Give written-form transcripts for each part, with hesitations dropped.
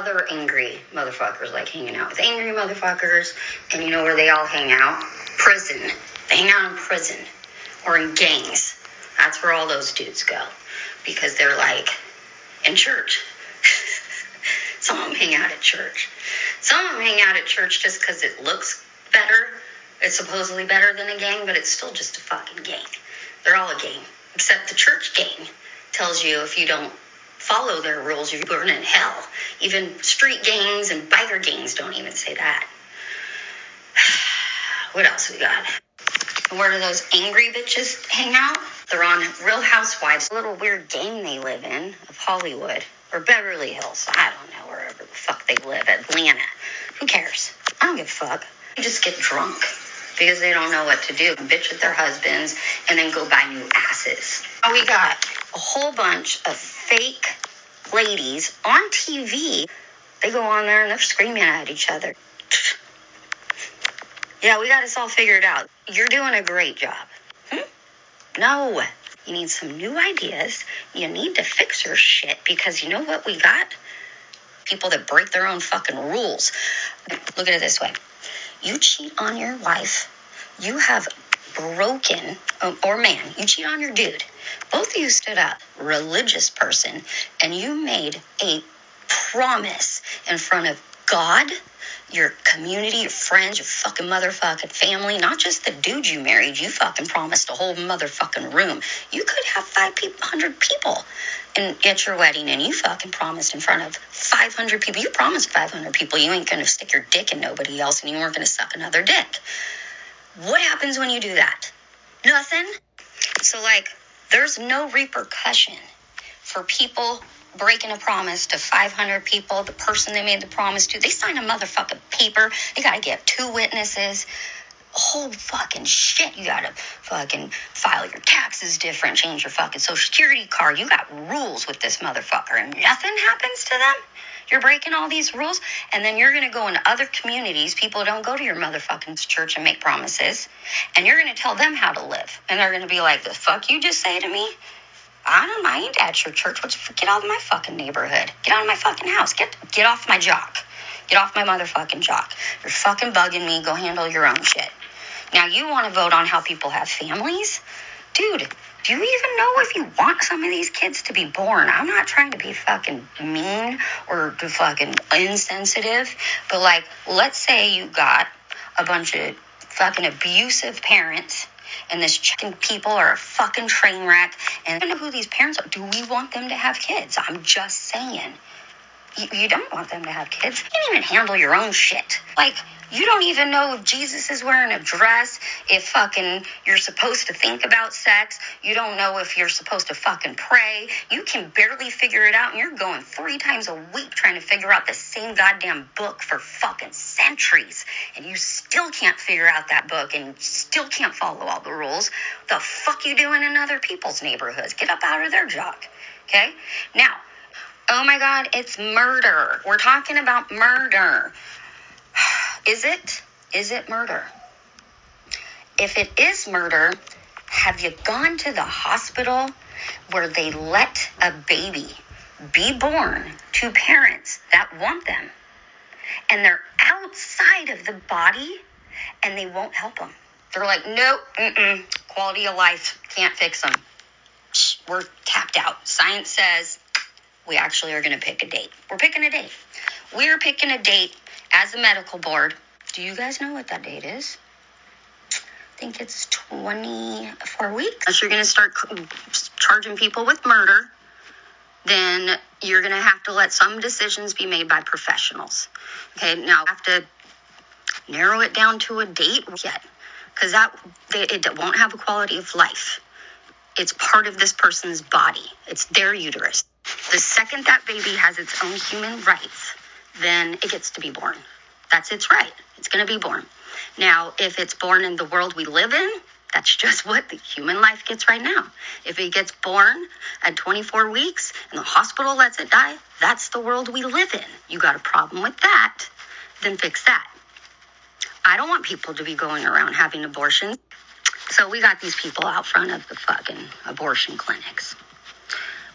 other angry motherfuckers like hanging out with angry motherfuckers. And you know where they all hang out? Prison. They hang out in prison or in gangs. That's where all those dudes go, because they're like in church. Some of them hang out at church. Some of them hang out at church just because it looks better. It's supposedly better than a gang, but it's still just a fucking gang. They're all a gang, except the church gang tells you if you don't follow their rules, you burn in hell. Even street gangs and biker gangs don't even say that. What else we got? Where do those angry bitches hang out? They're on Real Housewives, a little weird game they live in of Hollywood or Beverly Hills. I don't know, wherever the fuck they live, Atlanta. Who cares? I don't give a fuck. They just get drunk because they don't know what to do. Bitch with their husbands and then go buy new asses. Now we got a whole bunch of fake ladies on TV. They go on there and they're screaming at each other. Yeah, we got this all figured out. You're doing a great job. No. You need some new ideas. You need to fix your shit, because you know what we got? People that break their own fucking rules. Look at it this way. You cheat on your wife. You have broken, or man, you cheat on your dude. Both of you stood up, religious person, and you made a promise in front of God, your community, your friends, your fucking motherfucking family, not just the dude you married. You fucking promised a whole motherfucking room. You could have 500 people at your wedding, and you fucking promised in front of 500 people. You promised 500 people you ain't going to stick your dick in nobody else, and you weren't going to suck another dick. What happens when you do that? Nothing. So, there's no repercussion for people breaking a promise to 500 people. The person they made the promise to, they sign a motherfucking paper. They gotta get 2 witnesses. Whole fucking shit. You gotta fucking file your taxes different, change your fucking social security card. You got rules with this motherfucker, and nothing happens to them. You're breaking all these rules, and then you're gonna go in other communities. People don't go to your motherfucking church and make promises, and you're gonna tell them how to live, and they're gonna be like, the fuck you just say to me? I ain't at your church. Get out of my fucking neighborhood. Get out of my fucking house. Get off my jock. Get off my motherfucking jock. You're fucking bugging me. Go handle your own shit. Now you want to vote on how people have families? Dude, do you even know if you want some of these kids to be born? I'm not trying to be fucking mean or fucking insensitive, but let's say you got a bunch of fucking abusive parents, and this fucking people are a fucking train wreck, and I don't know who these parents are. Do we want them to have kids? I'm just saying. You don't want them to have kids. You can't even handle your own shit. You don't even know if Jesus is wearing a dress, if fucking you're supposed to think about sex. You don't know if you're supposed to fucking pray. You can barely figure it out, and you're going 3 times a week trying to figure out the same goddamn book for fucking centuries, and you still can't figure out that book and still can't follow all the rules. The fuck you doing in other people's neighborhoods? Get up out of their jock, okay? Now, oh my God, it's murder. We're talking about murder. Is it murder? If it is murder, have you gone to the hospital where they let a baby be born to parents that want them, and they're outside of the body, and they won't help them? They're like, nope, quality of life, can't fix them. We're tapped out. Science says we actually are going to pick a date. We're picking a date. We're picking a date. As a medical board, do you guys know what that date is? I think it's 24 weeks. Unless you're going to start charging people with murder, then you're going to have to let some decisions be made by professionals. Okay, now you have to narrow it down to a date yet, because it won't have a quality of life. It's part of this person's body. It's their uterus. The second that baby has its own human rights, then it gets to be born. That's its right. It's going to be born. Now, if it's born in the world we live in, that's just what the human life gets right now. If it gets born at 24 weeks and the hospital lets it die, that's the world we live in. You got a problem with that, then fix that. I don't want people to be going around having abortions. So we got these people out front of the fucking abortion clinics.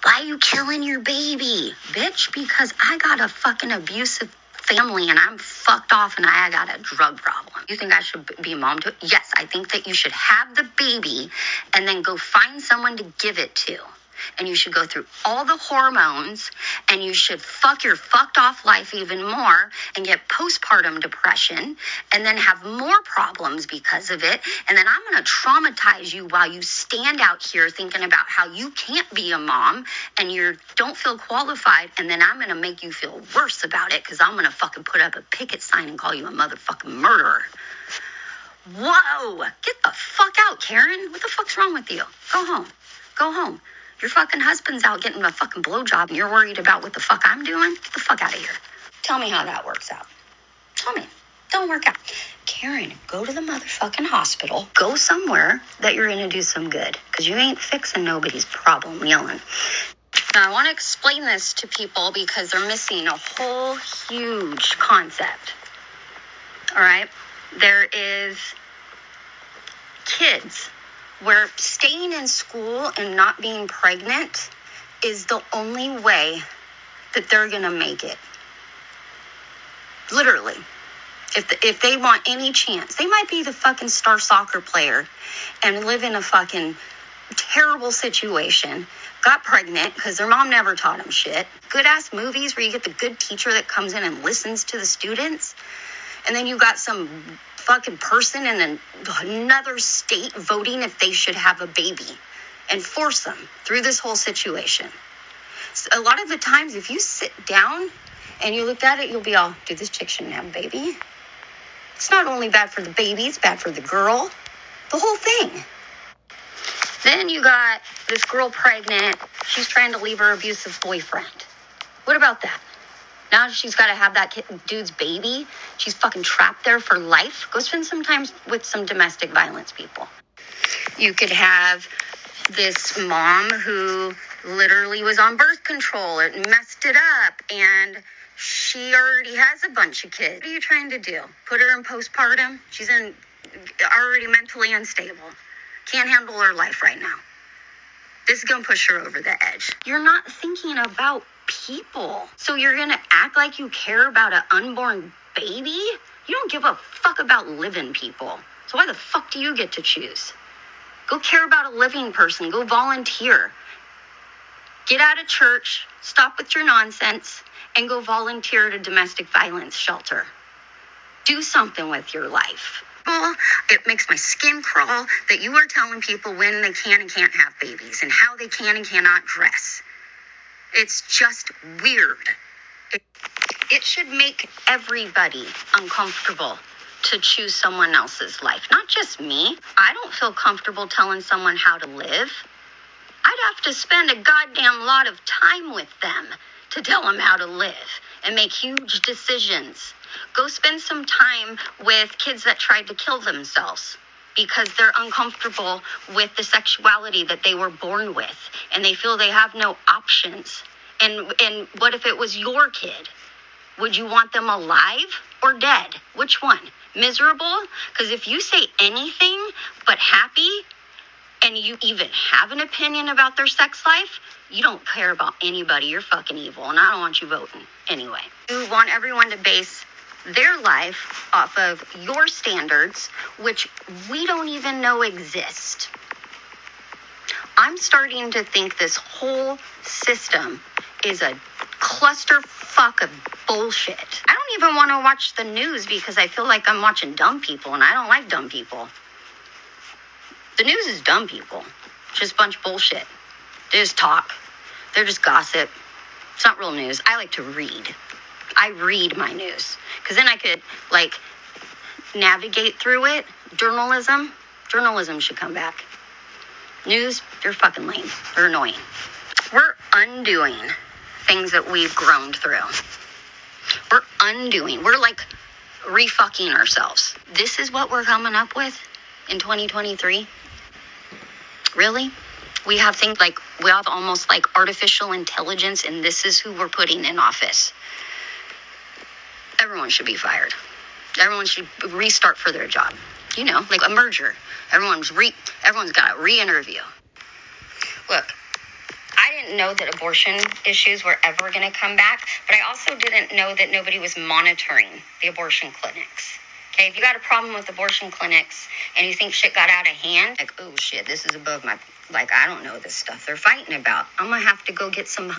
Why you killing your baby? Bitch, because I got a fucking abusive family and I'm fucked off and I got a drug problem. You think I should be a mom to it? Yes, I think that you should have the baby and then go find someone to give it to. And you should go through all the hormones and you should fuck your fucked off life even more and get postpartum depression and then have more problems because of it. And then I'm going to traumatize you while you stand out here thinking about how you can't be a mom and you don't feel qualified. And then I'm going to make you feel worse about it because I'm going to fucking put up a picket sign and call you a motherfucking murderer. Whoa, get the fuck out, Karen. What the fuck's wrong with you? Go home. Go home. Your fucking husband's out getting a fucking blowjob and you're worried about what the fuck I'm doing? Get the fuck out of here. Tell me how that works out. Tell me. Don't work out. Karen, go to the motherfucking hospital. Go somewhere that you're going to do some good. Because you ain't fixing nobody's problem yelling. Now, I want to explain this to people because they're missing a whole huge concept. All right? There is kids where staying in school and not being pregnant is the only way that they're going to make it. Literally. If they want any chance. They might be the fucking star soccer player and live in a fucking terrible situation. Got pregnant because their mom never taught them shit. Good-ass movies where you get the good teacher that comes in and listens to the students. And then you got some fucking person in another state voting if they should have a baby and force them through this whole situation. So a lot of the times, if you sit down and you look at it, you'll be all, dude, this chick shouldn't have a baby. It's not only bad for the baby, it's bad for the girl, the whole thing. Then you got this girl pregnant. She's trying to leave her abusive boyfriend. What about that? Now she's got to have that dude's baby. She's fucking trapped there for life. Go spend some time with some domestic violence people. You could have this mom who literally was on birth control. It messed it up. And she already has a bunch of kids. What are you trying to do? Put her in postpartum? She's already mentally unstable. Can't handle her life right now. This is going to push her over the edge. You're not thinking about people. So you're going to act like you care about an unborn baby? You don't give a fuck about living people. So why the fuck do you get to choose? Go care about a living person. Go volunteer. Get out of church. Stop with your nonsense. And go volunteer at a domestic violence shelter. Do something with your life. Well, it makes my skin crawl that you are telling people when they can and can't have babies and how they can and cannot dress. It's just weird. It should make everybody uncomfortable to choose someone else's life. Not just me. I don't feel comfortable telling someone how to live. I'd have to spend a goddamn lot of time with them to tell them how to live and make huge decisions. Go spend some time with kids that tried to kill themselves because they're uncomfortable with the sexuality that they were born with and they feel they have no options. And what if it was your kid? Would you want them alive or dead? Which one? Miserable? Because if you say anything but happy and you even have an opinion about their sex life, you don't care about anybody. You're fucking evil, and I don't want you voting anyway. You want everyone to base their life off of your standards, which we don't even know exist. I'm starting to think this whole system is a clusterfuck of bullshit. I don't even want to watch the news because I feel like I'm watching dumb people, and I don't like dumb people. The news is dumb people. It's just a bunch of bullshit. They just talk. They're just gossip. It's not real news. I like to read. I read my news. Because then I could, navigate through it. Journalism should come back. News, they're fucking lame. They're annoying. We're undoing things that we've grown through. We're undoing. We're, re-fucking ourselves. This is what we're coming up with in 2023? Really? We have things we have almost artificial intelligence, and this is who we're putting in office. Everyone should be fired. Everyone should restart for their job. A merger. Everyone's got a re-interview. Look, I didn't know that abortion issues were ever going to come back, but I also didn't know that nobody was monitoring the abortion clinics. Okay, if you got a problem with abortion clinics and you think shit got out of hand, like, oh shit, this is above my, like, I don't know this stuff they're fighting about. I'm gonna have to go get some,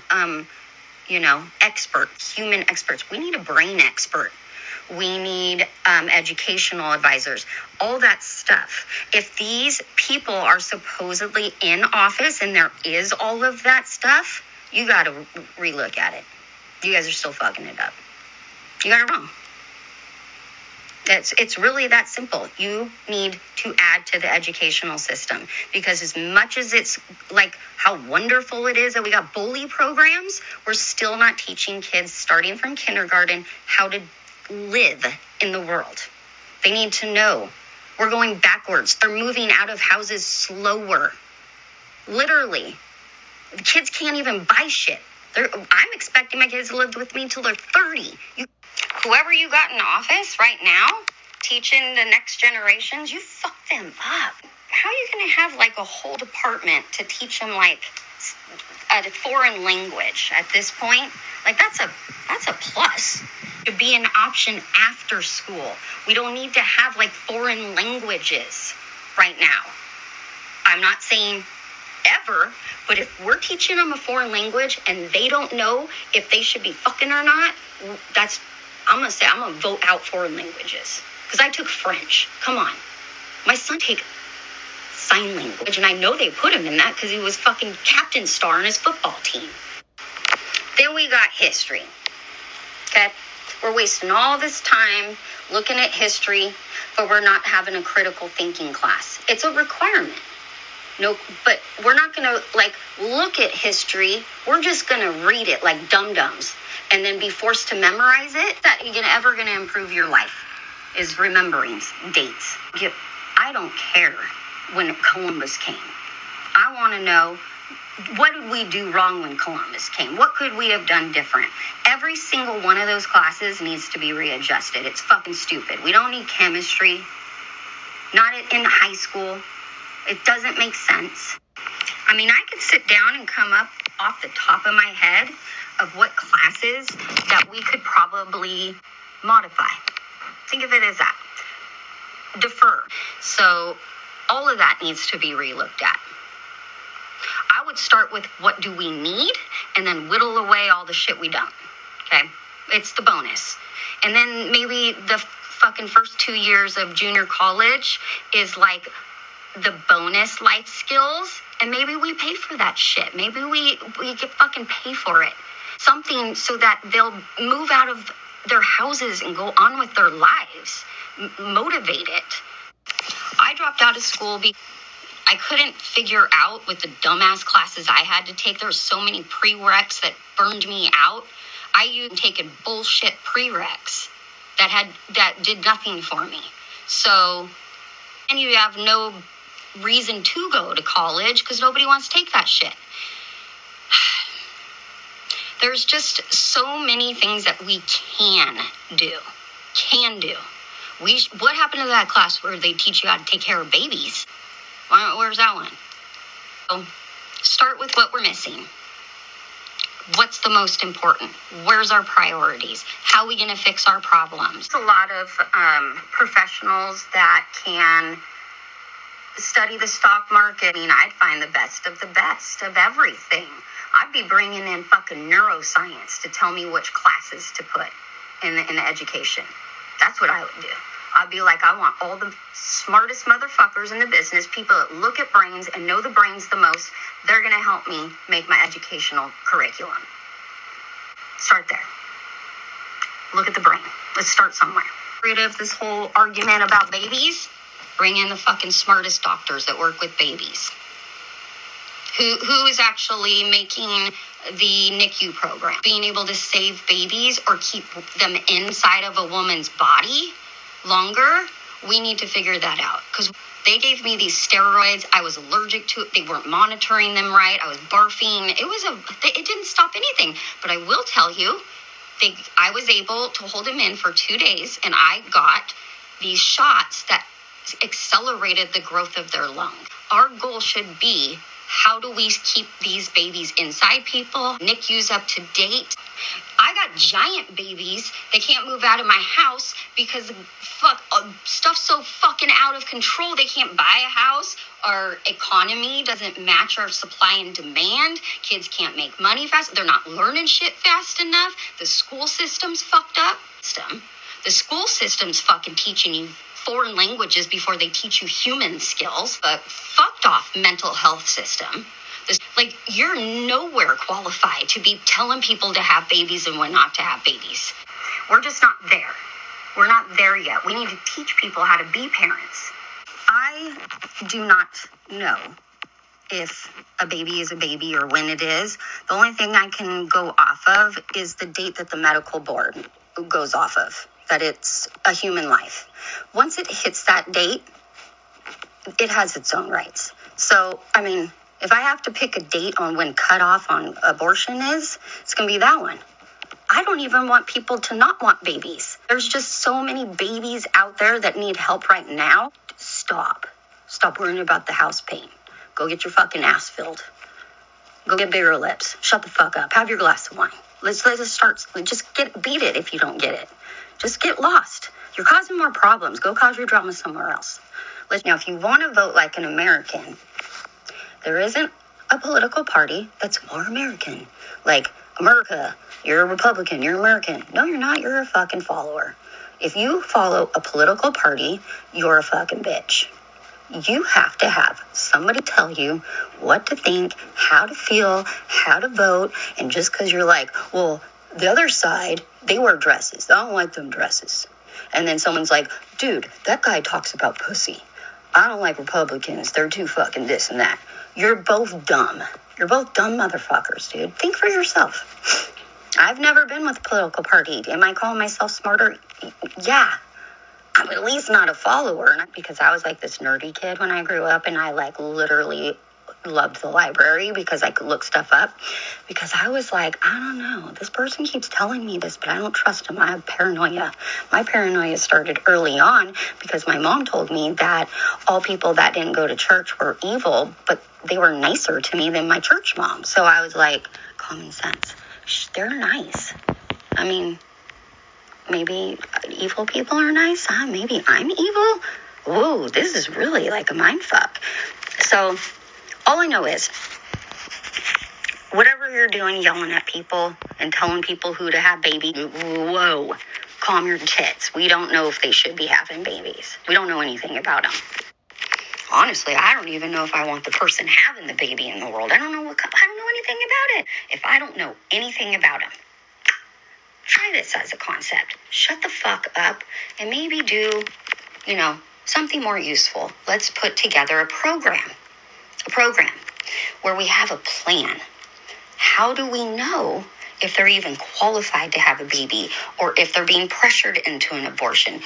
experts, human experts. We need a brain expert. We need educational advisors, all that stuff. If these people are supposedly in office and there is all of that stuff, you got to relook at it. You guys are still fucking it up. You got it wrong. It's really that simple. You need to add to the educational system, because as much as it's like how wonderful it is that we got bully programs, we're still not teaching kids starting from kindergarten how to live in the world. They need to know. We're going backwards. They're moving out of houses slower. Literally. The kids can't even buy shit. I'm expecting my kids to live with me till they're 30. Whoever you got in office right now, teaching the next generations, you fuck them up. How are you going to have like a whole department to teach them like a foreign language at this point? Like that's a plus. To be an option after school. We don't need to have like foreign languages right now. I'm not saying ever, but if we're teaching them a foreign language and they don't know if they should be fucking or not, I'm going to vote out foreign languages, because I took French. Come on. My son take sign language, and I know they put him in that because he was fucking captain star on his football team. Then we got history. Okay. We're wasting all this time looking at history, but we're not having a critical thinking class. It's a requirement. No, but we're not going to like look at history. We're just going to read it like dum-dums and then be forced to memorize it. That you're ever going to improve your life is remembering dates. I don't care when Columbus came. I want to know, what did we do wrong when Columbus came? What could we have done different? Every single one of those classes needs to be readjusted. It's fucking stupid. We don't need chemistry. Not in high school. It doesn't make sense. I mean, I could sit down and come up off the top of my head of what classes that we could probably modify. Think of it as that. Defer. So all of that needs to be relooked at. I would start with what do we need and then whittle away all the shit we don't. Okay? It's the bonus. And then maybe the fucking first 2 years of junior college is like the bonus life skills, and maybe we pay for that shit. Maybe we get fucking pay for it. Something so that they'll move out of their houses and go on with their lives. Motivate it. I dropped out of school because I couldn't figure out with the dumbass classes I had to take. There were so many prereqs that burned me out. I used taking bullshit prereqs that did nothing for me. So, and you have no reason to go to college because nobody wants to take that shit. There's just so many things that we can do. What happened to that class where they teach you how to take care of babies? Where's that one? So start with what we're missing. What's the most important? Where's our priorities? How are we going to fix our problems? There's a lot of professionals that can study the stock market. I mean, I'd find the best of everything. I'd be bringing in fucking neuroscience to tell me which classes to put in the education. That's what I would do. I'd be like, I want all the smartest motherfuckers in the business, people that look at brains and know the brains the most. They're going to help me make my educational curriculum. Start there. Look at the brain. Let's start somewhere. Rid of this whole argument about babies. Bring in the fucking smartest doctors that work with babies. Who is actually making the NICU program? Being able to save babies or keep them inside of a woman's body longer, we need to figure that out. Because they gave me these steroids. I was allergic to it. They weren't monitoring them right. I was barfing. It didn't stop anything. But I will tell you, I was able to hold him in for 2 days, and I got these shots that accelerated the growth of their lung. Our goal should be How do we keep these babies inside people? NICU's up to date. I got giant babies that can't move out of my house because stuff's so fucking out of control. They can't buy a house. Our economy doesn't match our supply and demand. Kids can't make money fast. They're not learning shit fast enough. The school system's fucked up. The school system's fucking teaching you foreign languages before they teach you human skills. But fucked off mental health system. Like, you're nowhere qualified to be telling people to have babies and when not to have babies. We're just not there. We're not there yet. We need to teach people how to be parents. I do not know if a baby is a baby or when it is. The only thing I can go off of is the date that the medical board goes off of, that it's a human life. Once it hits that date, it has its own rights. So, I mean, if I have to pick a date on when cutoff on abortion is, it's going to be that one. I don't even want people to not want babies. There's just so many babies out there that need help right now. Stop. Stop worrying about the house paint. Go get your fucking ass filled. Go get bigger lips. Shut the fuck up. Have your glass of wine. Let's start. Just beat it if you don't get it. Just get lost. You're causing more problems. Go cause your drama somewhere else. Now, if you want to vote like an American, there isn't a political party that's more American. Like, America, you're a Republican, you're American. No, you're not. You're a fucking follower. If you follow a political party, you're a fucking bitch. You have to have somebody tell you what to think, how to feel, how to vote. And just because you're like, well, the other side, they wear dresses. I don't like them dresses. And then someone's like, dude, that guy talks about pussy. I don't like Republicans. They're too fucking this and that. You're both dumb. You're both dumb motherfuckers, dude. Think for yourself. I've never been with a political party. Am I calling myself smarter? Yeah. I'm at least not a follower. Because I was like this nerdy kid when I grew up. And I like literally loved the library because I could look stuff up. Because I was like, I don't know. This person keeps telling me this, but I don't trust him. I have paranoia. My paranoia started early on because my mom told me that all people that didn't go to church were evil. But they were nicer to me than my church mom. So I was like, common sense. They're nice. I mean, maybe evil people are nice. Huh? Maybe I'm evil. Whoa, this is really like a mind fuck. So all I know is whatever you're doing, yelling at people and telling people who to have babies. Whoa, calm your tits. We don't know if they should be having babies. We don't know anything about them. Honestly, I don't even know if I want the person having the baby in the world. I don't know anything about it. If I don't know anything about them, try this as a concept. Shut the fuck up and maybe do, something more useful. Let's put together a program where we have a plan. How do we know if they're even qualified to have a baby or if they're being pressured into an abortion?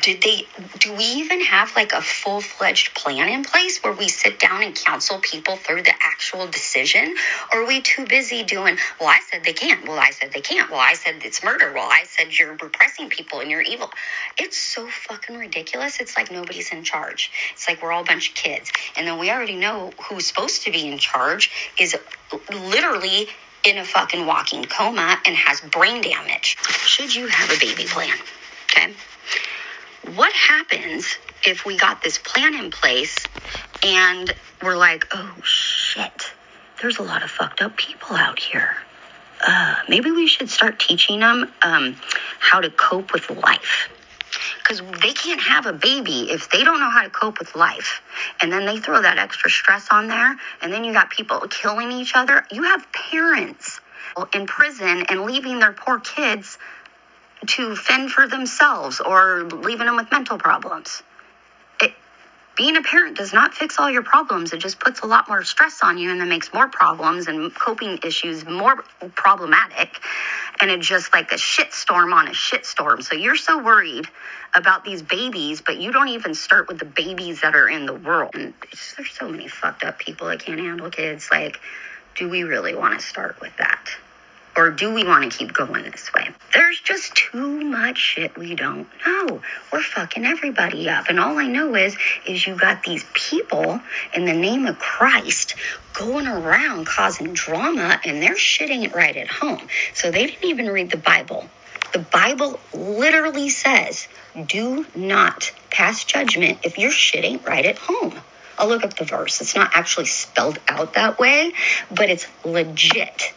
Do we even have like a full-fledged plan in place where we sit down and counsel people through the actual decision? Or are we too busy doing, well, I said they can't. Well, I said they can't. Well, I said it's murder. Well, I said you're repressing people and you're evil. It's so fucking ridiculous. It's like nobody's in charge. It's like we're all a bunch of kids. And then we already know who's supposed to be in charge is literally in a fucking walking coma and has brain damage. Should you have a baby plan? Okay. What happens if we got this plan in place and we're like, oh shit, there's a lot of fucked up people out here. Maybe we should start teaching them how to cope with life. Because they can't have a baby if they don't know how to cope with life. And then they throw that extra stress on there. And then you got people killing each other. You have parents in prison and leaving their poor kids to fend for themselves or leaving them with mental problems. Being a parent does not fix all your problems. It just puts a lot more stress on you and then makes more problems and coping issues more problematic. And it's just like a shit storm on a shit storm. So you're so worried about these babies, but you don't even start with the babies that are in the world. And there's so many fucked up people that can't handle kids. Like, do we really want to start with that? Or do we want to keep going this way? There's just too much shit we don't know. We're fucking everybody up. And all I know is you got these people in the name of Christ going around causing drama, and they're shitting it right at home. So they didn't even read the Bible. The Bible literally says, do not pass judgment if you're shitting right at home. I'll look up the verse. It's not actually spelled out that way, but it's legit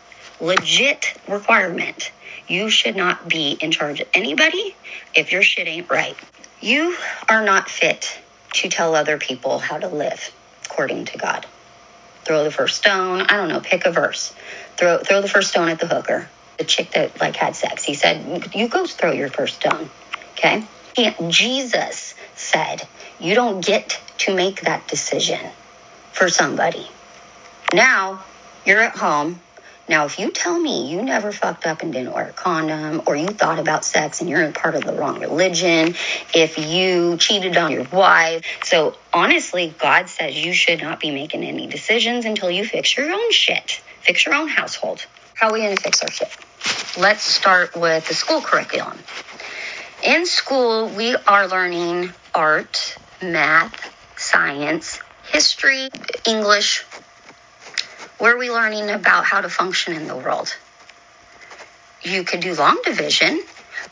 requirement. You should not be in charge of anybody if your shit ain't right. You are not fit to tell other people how to live according to God. Throw the first stone. I don't know. Pick a verse. Throw the first stone at the hooker. The chick that had sex. He said, you go throw your first stone. Okay? And Jesus said, you don't get to make that decision for somebody. Now you're at home. Now, if you tell me you never fucked up and didn't wear a condom, or you thought about sex and you're in part of the wrong religion, if you cheated on your wife. So honestly, God says you should not be making any decisions until you fix your own shit. Fix your own household. How are we going to fix our shit? Let's start with the school curriculum. In school, we are learning art, math, science, history, English. Where are we learning about how to function in the world? You could do long division,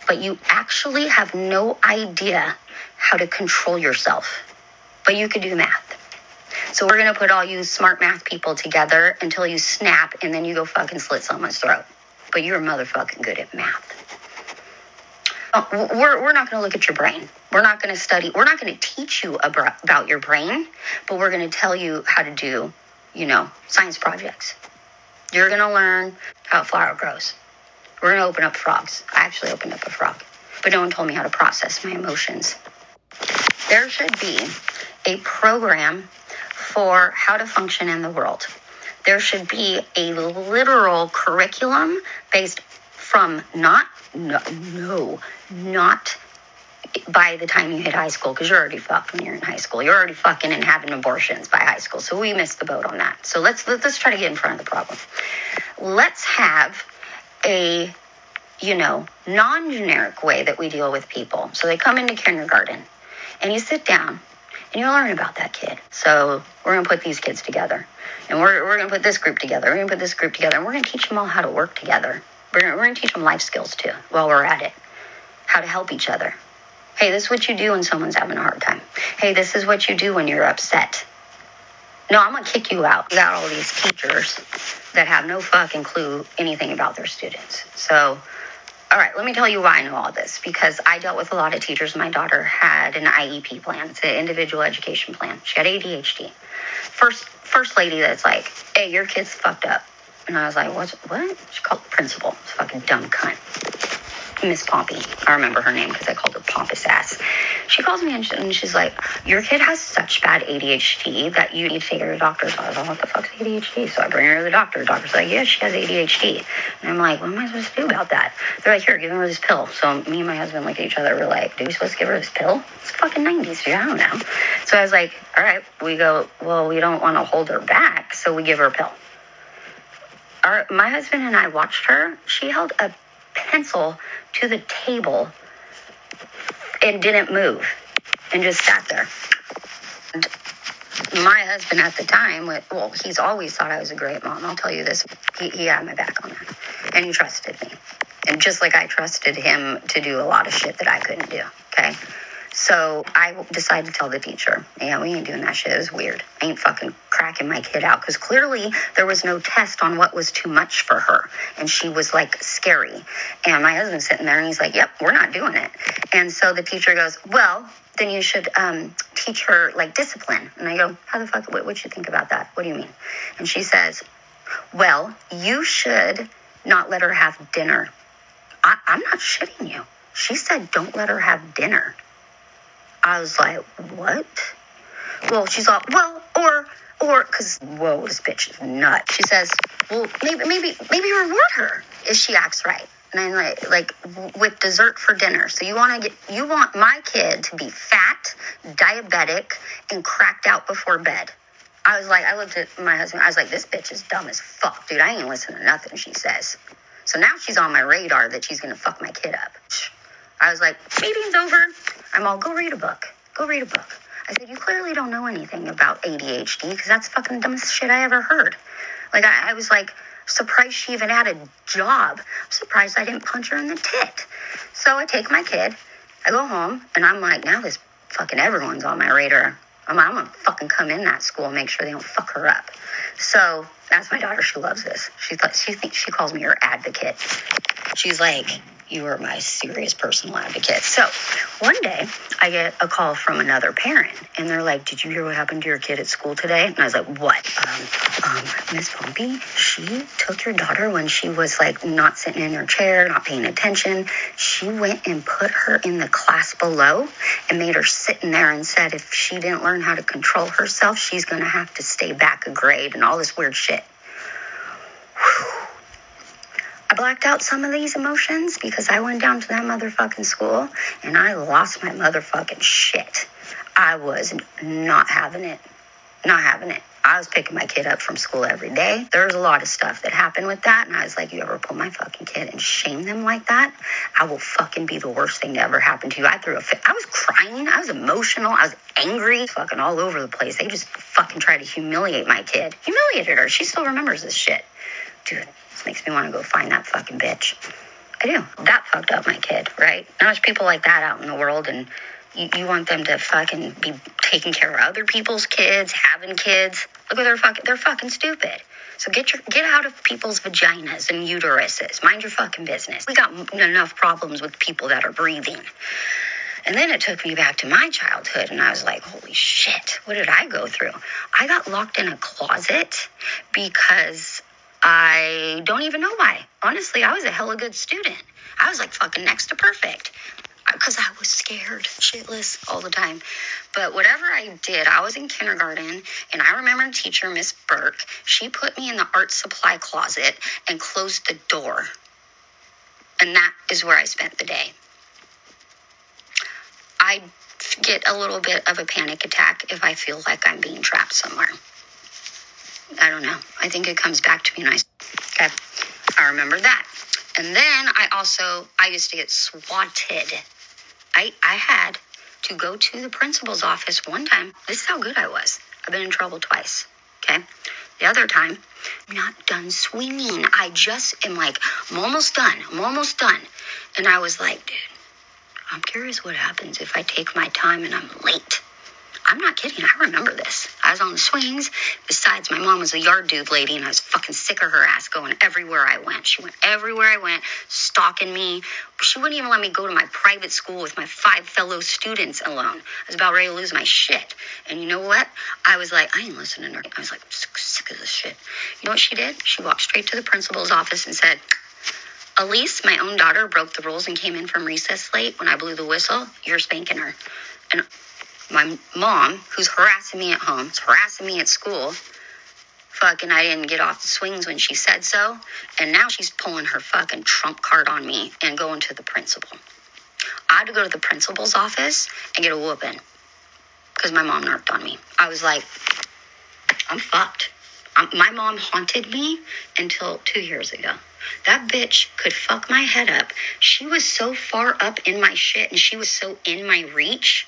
but you actually have no idea how to control yourself. But you could do math. So we're going to put all you smart math people together until you snap, and then you go fucking slit someone's throat. But you're motherfucking good at math. Oh, we're not going to look at your brain. We're not going to study. We're not going to teach you about your brain, but we're going to tell you how to do science projects. You're going to learn how a flower grows. We're going to open up frogs. I actually opened up a frog, but no one told me how to process my emotions. There should be a program for how to function in the world. There should be a literal curriculum based from not by the time you hit high school, because you're already fucked when you're in high school. You're already fucking and having abortions by high school. So we missed the boat on that. So let's try to get in front of the problem. Let's have a, non-generic way that we deal with people. So they come into kindergarten and you sit down and you learn about that kid. So we're going to put these kids together, and we're going to put this group together. We're going to put this group together, and we're going to teach them all how to work together. We're going to teach them life skills too while we're at it. How to help each other. Hey, this is what you do when someone's having a hard time. Hey, this is what you do when you're upset. No, I'm going to kick you out. You got all these teachers that have no fucking clue anything about their students. So, all right, let me tell you why I know all this. Because I dealt with a lot of teachers. My daughter had an IEP plan. It's an individual education plan. She had ADHD. First lady that's like, hey, your kid's fucked up. And I was like, what? She called the principal. It's a fucking dumb cunt. Miss Pompey, I remember her name because I called her pompous ass. She calls me and she's like, your kid has such bad ADHD that you need to take her to the doctor. So I was like, what the fuck's ADHD? So I bring her to the doctor. The doctor's like, yeah, she has ADHD. And I'm like, what am I supposed to do about that? They're like, here, give her this pill. So me and my husband look at each other. We're like, do we supposed to give her this pill? It's fucking 90s, dude. I don't know. So I was like, all right. We go, well, we don't want to hold her back, so we give her a pill. My husband and I watched her. She held a pencil to the table and didn't move and just sat there. And my husband at the time, he's always thought I was a great mom. I'll tell you this. He had my back on that. And he trusted me. And just like I trusted him to do a lot of shit that I couldn't do. Okay. So I decided to tell the teacher, yeah, we ain't doing that shit. It was weird. I ain't fucking cracking my kid out, because clearly there was no test on what was too much for her. And she was like scary. And my husband's sitting there and he's like, yep, we're not doing it. And so the teacher goes, well, then you should teach her like discipline. And I go, how the fuck, what'd you think about that? What do you mean? And she says, well, you should not let her have dinner. I'm not shitting you. She said, don't let her have dinner. I was like, what? Well, she's like, well, or, because, whoa, this bitch is nuts. She says, well, maybe reward her if she acts right. And I'm like with dessert for dinner. So you want my kid to be fat, diabetic, and cracked out before bed. I looked at my husband. I was like, this bitch is dumb as fuck, dude. I ain't listening to nothing she says. So now she's on my radar that she's going to fuck my kid up. I was like, meeting's over. I'm all, go read a book. Go read a book. I said, you clearly don't know anything about ADHD because that's fucking dumbest shit I ever heard. Like, I was like, surprised she even had a job. I'm surprised I didn't punch her in the tit. So I take my kid. I go home, and I'm like, now this fucking everyone's on my radar. I'm going to fucking come in that school and make sure they don't fuck her up. So that's my daughter. She loves this. She calls me her advocate. She's like, you are my serious personal advocate. So one day I get a call from another parent, and they're like, did you hear what happened to your kid at school today? And I was like, what? Miss Pompey, she took your daughter when she was like not sitting in her chair, not paying attention. She went and put her in the class below and made her sit in there and said, if she didn't learn how to control herself, she's going to have to stay back a grade and all this weird shit. I blacked out some of these emotions because I went down to that motherfucking school and I lost my motherfucking shit. I was not having it. Not having it. I was picking my kid up from school every day. There was a lot of stuff that happened with that. And I was like, you ever pull my fucking kid and shame them like that? I will fucking be the worst thing to ever happen to you. I threw a fit. I was crying. I was emotional. I was angry. Fucking all over the place. They just fucking tried to humiliate my kid. Humiliated her. She still remembers this shit. Dude. Makes me want to go find that fucking bitch. I do. That fucked up my kid, right? Now there's people like that out in the world, and you want them to fucking be taking care of other people's kids, having kids. Look what they're fucking stupid. So get out of people's vaginas and uteruses. Mind your fucking business. We got enough problems with people that are breathing. And then it took me back to my childhood, and I was like, holy shit, what did I go through? I got locked in a closet because I don't even know why. Honestly, I was a hella good student. I was like fucking next to perfect because I was scared shitless all the time. But whatever I did, I was in kindergarten, and I remember a teacher, Miss Burke, she put me in the art supply closet and closed the door. And that is where I spent the day. I get a little bit of a panic attack if I feel like I'm being trapped somewhere. I don't know. I think it comes back to me nice. Okay. I remember that. And then I used to get swatted. I had to go to the principal's office one time. This is how good I was. I've been in trouble twice. Okay. The other time, I'm not done swinging. I just am like, I'm almost done. I'm almost done. And I was like, dude, I'm curious what happens if I take my time and I'm late. I'm not kidding. I remember this. I was on the swings. Besides, my mom was a yard dude lady, and I was fucking sick of her ass going everywhere I went. She went everywhere I went, stalking me. She wouldn't even let me go to my private school with my 5 fellow students alone. I was about ready to lose my shit. And you know what? I was like, I ain't listening to her. I was like, I'm sick of this shit. You know what she did? She walked straight to the principal's office and said, Elise, my own daughter, broke the rules and came in from recess late. When I blew the whistle, you're spanking her. And my mom, who's harassing me at home, is harassing me at school. Fucking I didn't get off the swings when she said so. And now she's pulling her fucking trump card on me and going to the principal. I had to go to the principal's office and get a whooping because my mom narked on me. I was like, I'm fucked. My mom haunted me until 2 years ago. That bitch could fuck my head up. She was so far up in my shit and she was so in my reach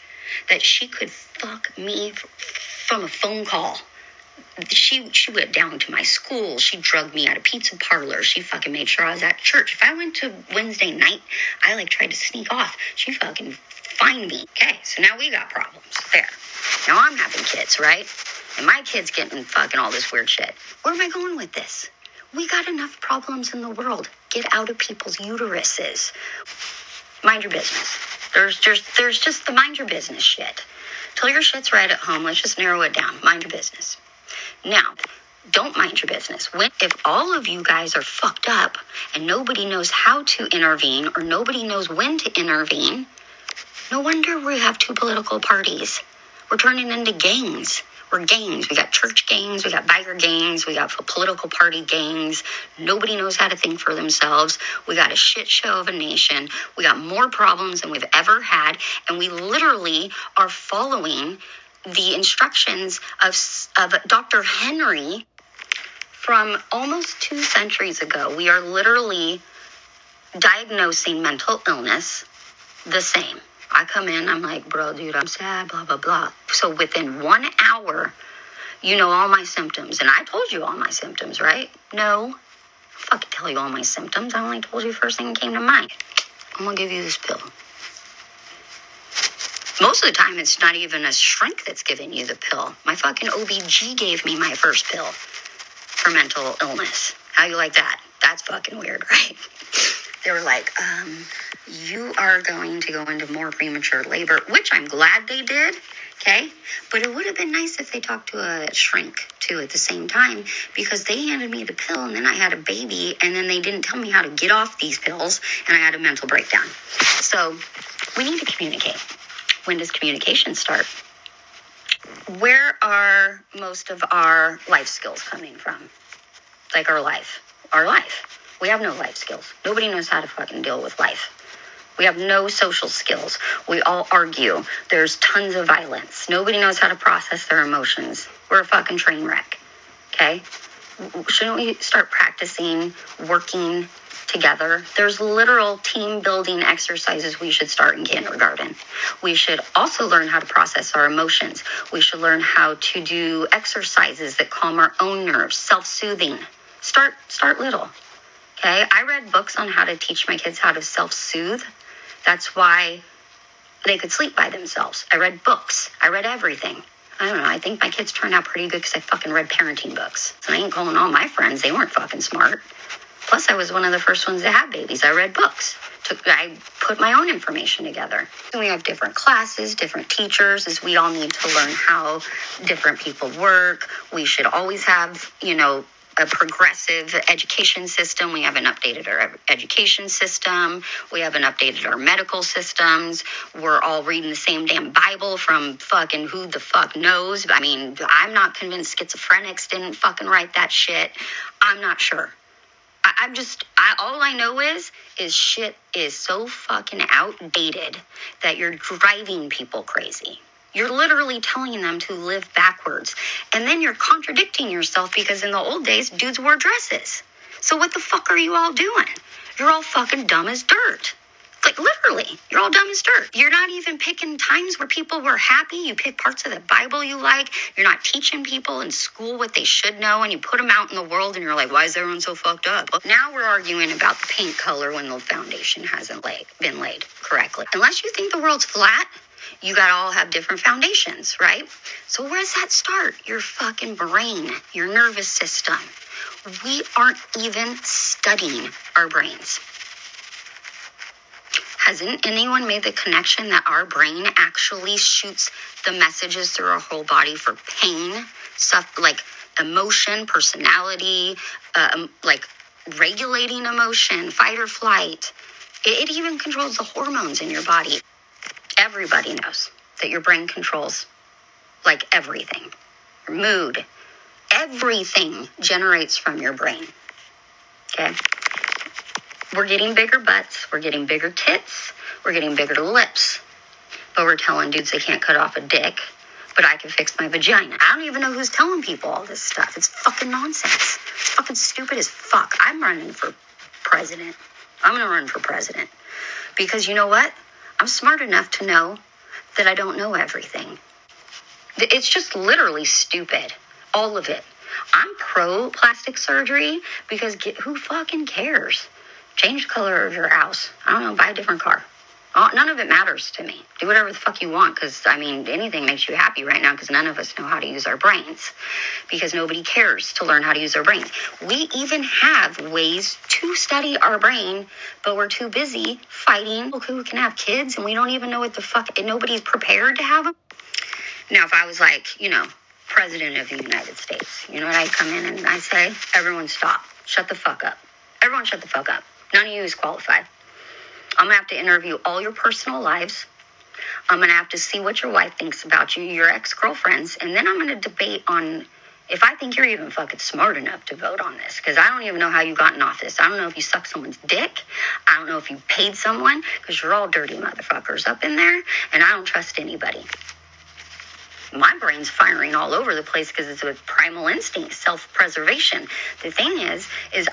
that she could fuck me from a phone call. She went down to my school. She drugged me out of pizza parlor. She fucking made sure I was at church. If I went to Wednesday night, I like tried to sneak off. She fucking fined me. Okay, so now we got problems. There. Now I'm having kids, right? And my kid's getting fucking all this weird shit. Where am I going with this? We got enough problems in the world. Get out of people's uteruses. Mind your business. There's just the mind your business shit. Till your shit's right at home, let's just narrow it down. Mind your business. Now, don't mind your business. If all of you guys are fucked up and nobody knows how to intervene or nobody knows when to intervene, no wonder we have 2 political parties. We're turning into gangs. We're gangs. We got church gangs. We got biker gangs. We got political party gangs. Nobody knows how to think for themselves. We got a shit show of a nation. We got more problems than we've ever had. And we literally are following the instructions of Dr. Henry from almost 2 centuries ago. We are literally diagnosing mental illness the same. I come in, I'm like, bro, dude, I'm sad, blah, blah, blah. So within 1 hour, you know all my symptoms. And I told you all my symptoms, right? No. I fucking tell you all my symptoms. I only told you first thing that came to mind. I'm going to give you this pill. Most of the time, it's not even a shrink that's giving you the pill. My fucking OBG gave me my first pill for mental illness. How you like that? That's fucking weird, right? They were like, you are going to go into more premature labor, which I'm glad they did, okay? But it would have been nice if they talked to a shrink, too, at the same time, because they handed me the pill, and then I had a baby, and then they didn't tell me how to get off these pills, and I had a mental breakdown. So we need to communicate. When does communication start? Where are most of our life skills coming from? Like our life. Our life. We have no life skills. Nobody knows how to fucking deal with life. We have no social skills. We all argue. There's tons of violence. Nobody knows how to process their emotions. We're a fucking train wreck. Okay? Shouldn't we start practicing working together? There's literal team building exercises we should start in kindergarten. We should also learn how to process our emotions. We should learn how to do exercises that calm our own nerves, self-soothing. Start little. Okay, I read books on how to teach my kids how to self-soothe. That's why they could sleep by themselves. I read books. I read everything. I don't know. I think my kids turned out pretty good because I fucking read parenting books. And I ain't calling all my friends. They weren't fucking smart. Plus, I was one of the first ones to have babies. I read books. I put my own information together. And we have different classes, different teachers, as we all need to learn how different people work. We should always have, a progressive education system. We haven't updated our education system. We haven't updated our medical systems. We're all reading the same damn Bible from fucking who the fuck knows. I mean, I'm not convinced schizophrenics didn't fucking write that shit. I'm not sure. I'm just all I know is shit is so fucking outdated that you're driving people crazy. You're literally telling them to live backwards. And then you're contradicting yourself because in the old days, dudes wore dresses. So what the fuck are you all doing? You're all fucking dumb as dirt. Like, literally, you're all dumb as dirt. You're not even picking times where people were happy. You pick parts of the Bible you like. You're not teaching people in school what they should know, and you put them out in the world, and you're like, why is everyone so fucked up? Well, now we're arguing about the paint color when the foundation hasn't been laid correctly. Unless you think the world's flat, you gotta all have different foundations, right? So where does that start? Your fucking brain, your nervous system. We aren't even studying our brains. Hasn't anyone made the connection that our brain actually shoots the messages through our whole body for pain, stuff like emotion, personality, like regulating emotion, fight or flight? It even controls the hormones in your body. Everybody knows that your brain controls, like, everything. Your mood. Everything generates from your brain. Okay? We're getting bigger butts. We're getting bigger tits. We're getting bigger lips. But we're telling dudes they can't cut off a dick. But I can fix my vagina. I don't even know who's telling people all this stuff. It's fucking nonsense. It's fucking stupid as fuck. I'm running for president. I'm going to run for president. Because you know what? I'm smart enough to know that I don't know everything. It's just literally stupid. All of it. I'm pro plastic surgery because who fucking cares? Change the color of your house. I don't know, buy a different car. None of it matters to me. Do whatever the fuck you want because, I mean, anything makes you happy right now because none of us know how to use our brains because nobody cares to learn how to use our brains. We even have ways to study our brain, but we're too busy fighting who can have kids and we don't even know what the fuck, and nobody's prepared to have them. Now, if I was like, president of the United States, you know what I'd come in and I'd say, everyone stop. Shut the fuck up. Everyone shut the fuck up. None of you is qualified. I'm going to have to interview all your personal lives. I'm going to have to see what your wife thinks about you, your ex-girlfriends. And then I'm going to debate on if I think you're even fucking smart enough to vote on this. Because I don't even know how you got in office. I don't know if you sucked someone's dick. I don't know if you paid someone. Because you're all dirty motherfuckers up in there. And I don't trust anybody. my brain's firing all over the place because it's a primal instinct, self-preservation. The thing is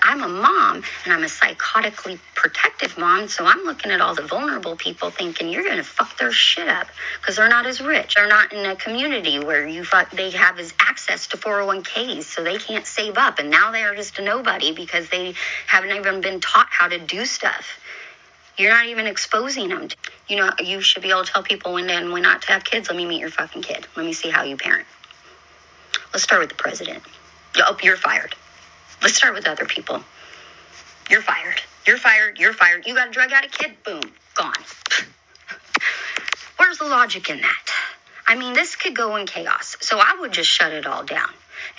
I'm a mom, and I'm a psychotically protective mom, so I'm looking at all the vulnerable people thinking you're going to fuck their shit up because they're not as rich. They're not in a community where they have as access to 401ks, so they can't save up, and now they are just a nobody because they haven't even been taught how to do stuff. You're not even exposing them. You know, you should be able to tell people when to and when not to have kids. Let me meet your fucking kid. Let me see how you parent. Let's start with the president. Oh, you're fired. Let's start with other people. You're fired. You're fired. You're fired. You got a drug addict kid. Boom. Gone. Where's the logic in that? I mean, this could go in chaos. So I would just shut it all down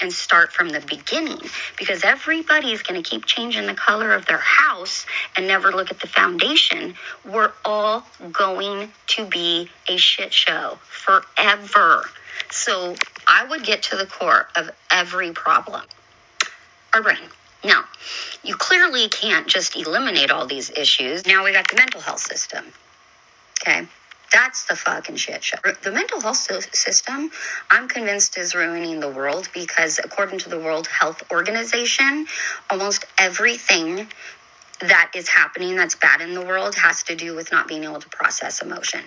and start from the beginning, because everybody's going to keep changing the color of their house and never look at the foundation. We're all going to be a shit show forever. So I would get to the core of every problem. Our brain. Now, you clearly can't just eliminate all these issues. Now we got the mental health system. Okay. That's the fucking shit show. The mental health system, I'm convinced, is ruining the world, because according to the World Health Organization, almost everything that is happening that's bad in the world has to do with not being able to process emotion.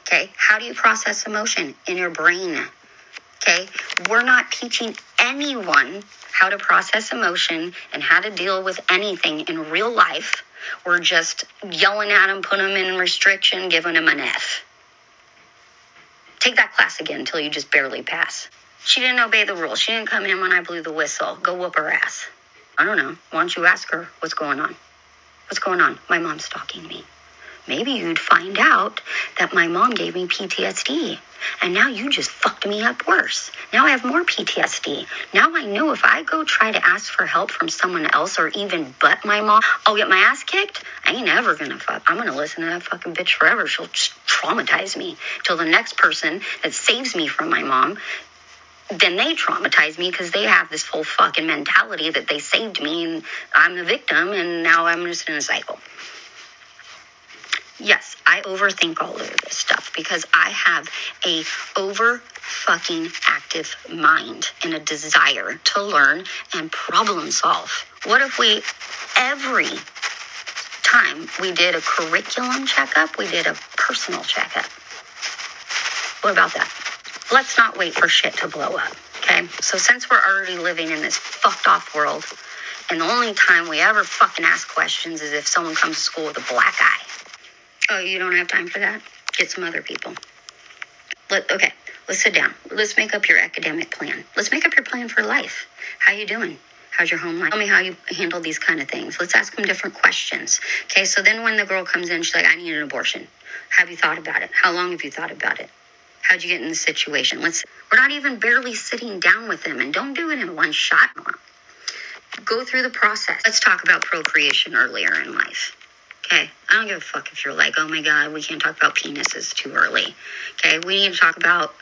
Okay? How do you process emotion? In your brain. Okay? We're not teaching anyone how to process emotion and how to deal with anything in real life. We're just yelling at them, putting them in restriction, giving them an F. Take that class again until you just barely pass. She didn't obey the rules. She didn't come in when I blew the whistle. Go whoop her ass. I don't know. Why don't you ask her what's going on? What's going on? My mom's stalking me. Maybe you'd find out that my mom gave me PTSD. And now you just fucked me up worse. Now I have more PTSD. Now I know if I go try to ask for help from someone else, or even but my mom, I'll get my ass kicked. I ain't ever gonna fuck. I'm gonna listen to that fucking bitch forever. She'll just traumatize me till the next person that saves me from my mom, then they traumatize me because they have this whole fucking mentality that they saved me and I'm the victim, and now I'm just in a cycle. Yes, I overthink all of this stuff because I have a over-fucking-active mind and a desire to learn and problem solve. What if we, every time we did a curriculum checkup, we did a personal checkup? What about that? Let's not wait for shit to blow up, okay? So since we're already living in this fucked-off world, and the only time we ever fucking ask questions is if someone comes to school with a black eye. Oh, you don't have time for that? Get some other people. Okay, let's sit down. Let's make up your academic plan. Let's make up your plan for life. How you doing? How's your home life? Tell me how you handle these kind of things. Let's ask them different questions. Okay, so then when the girl comes in, she's like, I need an abortion. Have you thought about it? How long have you thought about it? How'd you get in this situation? We're not even barely sitting down with them, and don't do it in one shot. Go through the process. Let's talk about procreation earlier in life. Okay, I don't give a fuck if you're like, oh my God, we can't talk about penises too early. Okay, we need to talk about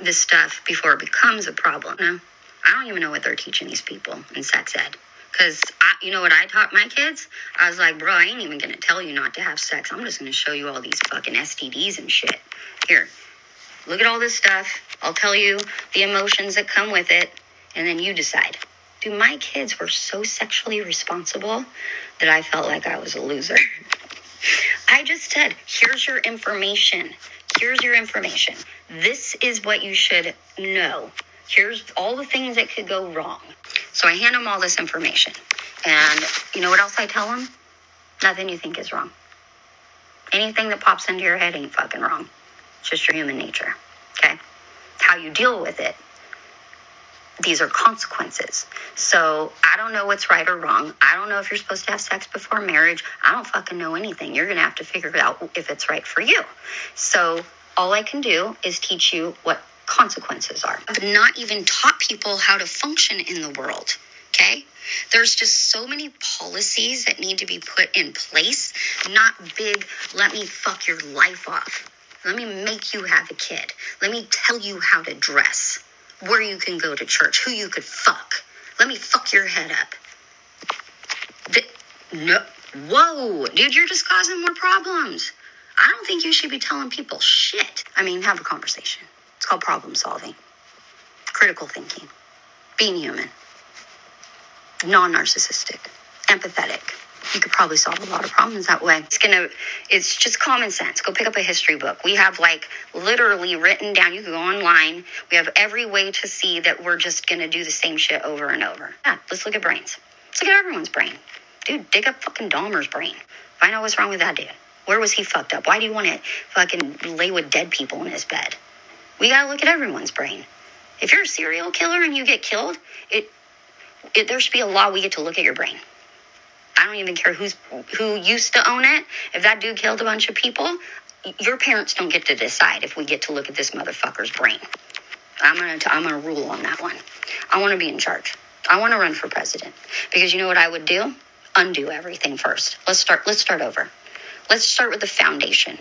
this stuff before it becomes a problem. No, I don't even know what they're teaching these people in sex ed. Because you know what I taught my kids? I was like, bro, I ain't even going to tell you not to have sex. I'm just going to show you all these fucking STDs and shit. Here, look at all this stuff. I'll tell you the emotions that come with it, and then you decide. Dude, my kids were so sexually responsible that I felt like I was a loser. I just said, here's your information. Here's your information. This is what you should know. Here's all the things that could go wrong. So I hand them all this information. And you know what else I tell them? Nothing you think is wrong. Anything that pops into your head ain't fucking wrong. It's just your human nature. Okay? How you deal with it. These are consequences. So I don't know what's right or wrong. I don't know if you're supposed to have sex before marriage. I don't fucking know anything. You're going to have to figure out if it's right for you. So all I can do is teach you what consequences are. I've not even taught people how to function in the world. Okay? There's just so many policies that need to be put in place. Not big, let me fuck your life off. Let me make you have a kid. Let me tell you how to dress. Where you can go to church, who you could fuck. Let me fuck your head up. No. Whoa, dude, you're just causing more problems. I don't think you should be telling people shit. I mean, have a conversation. It's called problem solving, critical thinking, being human, non-narcissistic, empathetic. You could probably solve a lot of problems that way. It's just common sense. Go pick up a history book. We have literally written down. You can go online. We have every way to see that we're just going to do the same shit over and over. Yeah, let's look at brains. Let's look at everyone's brain. Dude, dig up fucking Dahmer's brain. Find out what's wrong with that dude. Where was he fucked up? Why do you want to fucking lay with dead people in his bed? We got to look at everyone's brain. If you're a serial killer and you get killed, there should be a law we get to look at your brain. I don't even care who used to own it. If that dude killed a bunch of people, your parents don't get to decide if we get to look at this motherfucker's brain. I'm gonna rule on that one. I want to be in charge. I want to run for president, because you know what I would do? Undo everything first. Let's start over. Let's start with the foundation.